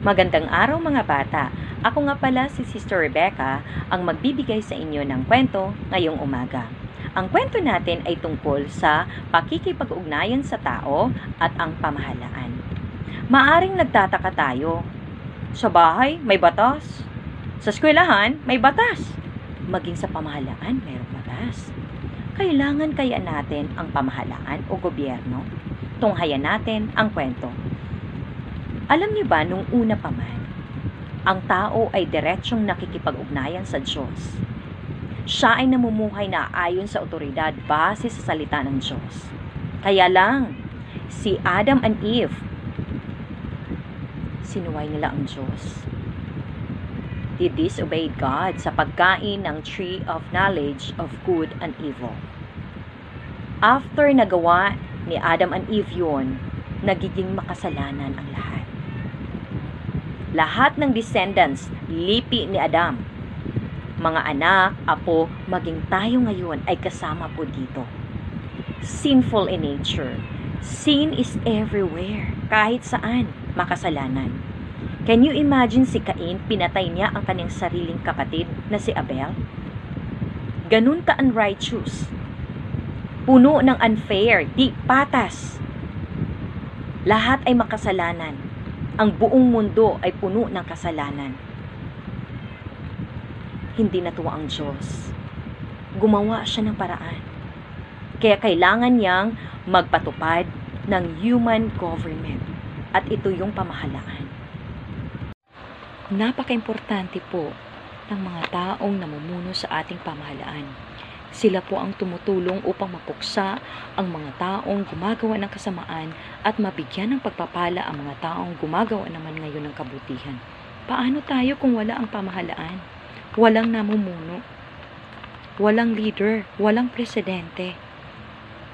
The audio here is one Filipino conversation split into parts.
Magandang araw mga bata. Ako nga pala si Sister Rebecca ang magbibigay sa inyo ng kwento ngayong umaga. Ang kwento natin ay tungkol sa pakikipag-ugnayan sa tao at ang pamahalaan. Maaring nagtataka tayo. Sa bahay, may batas. Sa eskwelahan, may batas. Maging sa pamahalaan, mayroong batas. Kailangan kaya natin ang pamahalaan o gobyerno. Tunghayan natin ang kwento. Alam niyo ba nung una pa man, ang tao ay diretsyong nakikipag-ugnayan sa Diyos. Siya ay namumuhay na ayon sa otoridad base sa salita ng Diyos. Kaya lang, si Adam and Eve, sinuway nila ang Diyos. They disobeyed God sa pagkain ng tree of knowledge of good and evil. After nagawa ni Adam and Eve yun, nagiging makasalanan ang lahat. Lahat ng descendants, lipi ni Adam. Mga anak, apo, maging tayo ngayon ay kasama po dito. Sinful in nature. Sin is everywhere. Kahit saan, makasalanan. Can you imagine si Cain, pinatay niya ang kanyang sariling kapatid na si Abel? Ganun ka unrighteous. Puno ng unfair, di patas. Lahat ay makasalanan. Ang buong mundo ay puno ng kasalanan. Hindi natuwa ang Diyos. Gumawa siya ng paraan. Kaya kailangan niyang magpatupad ng human government. At ito yung pamahalaan. Napaka-importante po ng mga taong namumuno sa ating pamahalaan. Sila po ang tumutulong upang mapuksa ang mga taong gumagawa ng kasamaan at mabigyan ng pagpapala ang mga taong gumagawa naman ngayon ng kabutihan. Paano tayo kung wala ang pamahalaan? Walang namumuno, walang leader, walang presidente.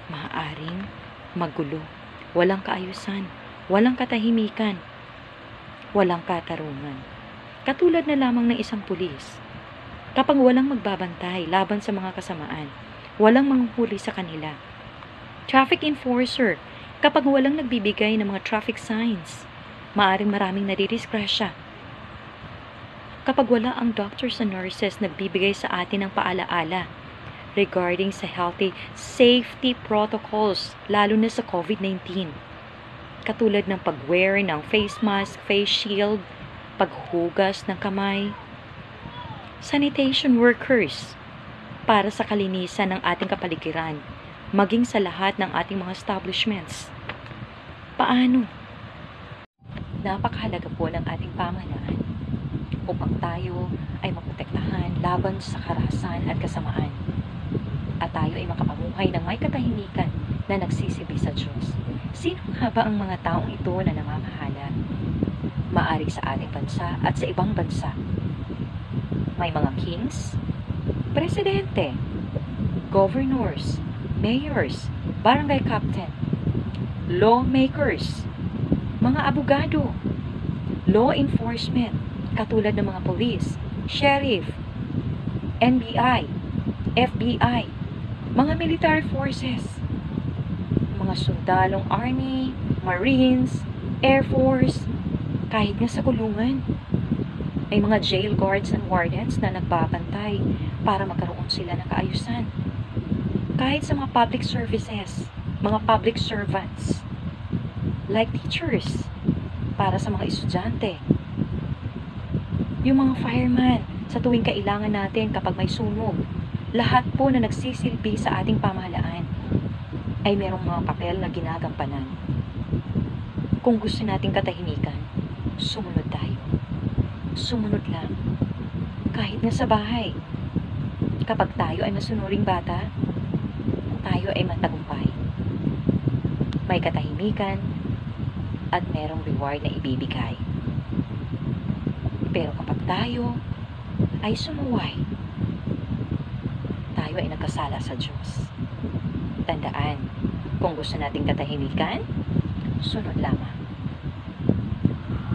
Maaaring magulo, walang kaayusan, walang katahimikan, walang katarungan. Katulad na lamang ng isang pulis. Kapag walang magbabantay laban sa mga kasamaan, walang manghuli sa kanila. Traffic enforcer, kapag walang nagbibigay ng mga traffic signs, maaring maraming nadidisgrasya. Kapag wala ang doctors and nurses nagbibigay sa atin ng paalaala regarding sa healthy safety protocols, lalo na sa COVID-19. Katulad ng pag-wear ng face mask, face shield, paghugas ng kamay, sanitation workers para sa kalinisan ng ating kapaligiran, maging sa lahat ng ating mga establishments. Paano? Napakahalaga po ng ating pamahalaan upang tayo ay maprotektahan laban sa karahasan at kasamaan at tayo ay makapamuhay ng may katahimikan na nagsisibi sa Diyos. Sino nga ba ang mga taong ito na namamahala? Maari sa ating bansa at sa ibang bansa. May mga kings, presidente, governors, mayors, barangay captain, lawmakers, mga abogado, law enforcement, katulad ng mga police, sheriff, NBI, FBI, mga military forces, mga sundalong army, marines, air force, kahit nga sa kulungan. May mga jail guards and wardens na nagbabantay para magkaroon sila ng kaayusan. Kahit sa mga public services, mga public servants, like teachers, para sa mga estudyante. Yung mga fireman, sa tuwing kailangan natin kapag may sunog, lahat po na nagsisilbi sa ating pamahalaan ay merong mga papel na ginagampanan. Kung gusto nating katahimikan, sumunod tayo. Sumunod lang, kahit na sa bahay. Kapag tayo ay masunuring bata, tayo ay matagumpay. May katahimikan at merong reward na ibibigay. Pero kapag tayo ay sumuway, tayo ay nagkasala sa Diyos. Tandaan, kung gusto nating katahimikan, sunod lamang.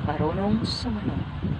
Marunong sumunod.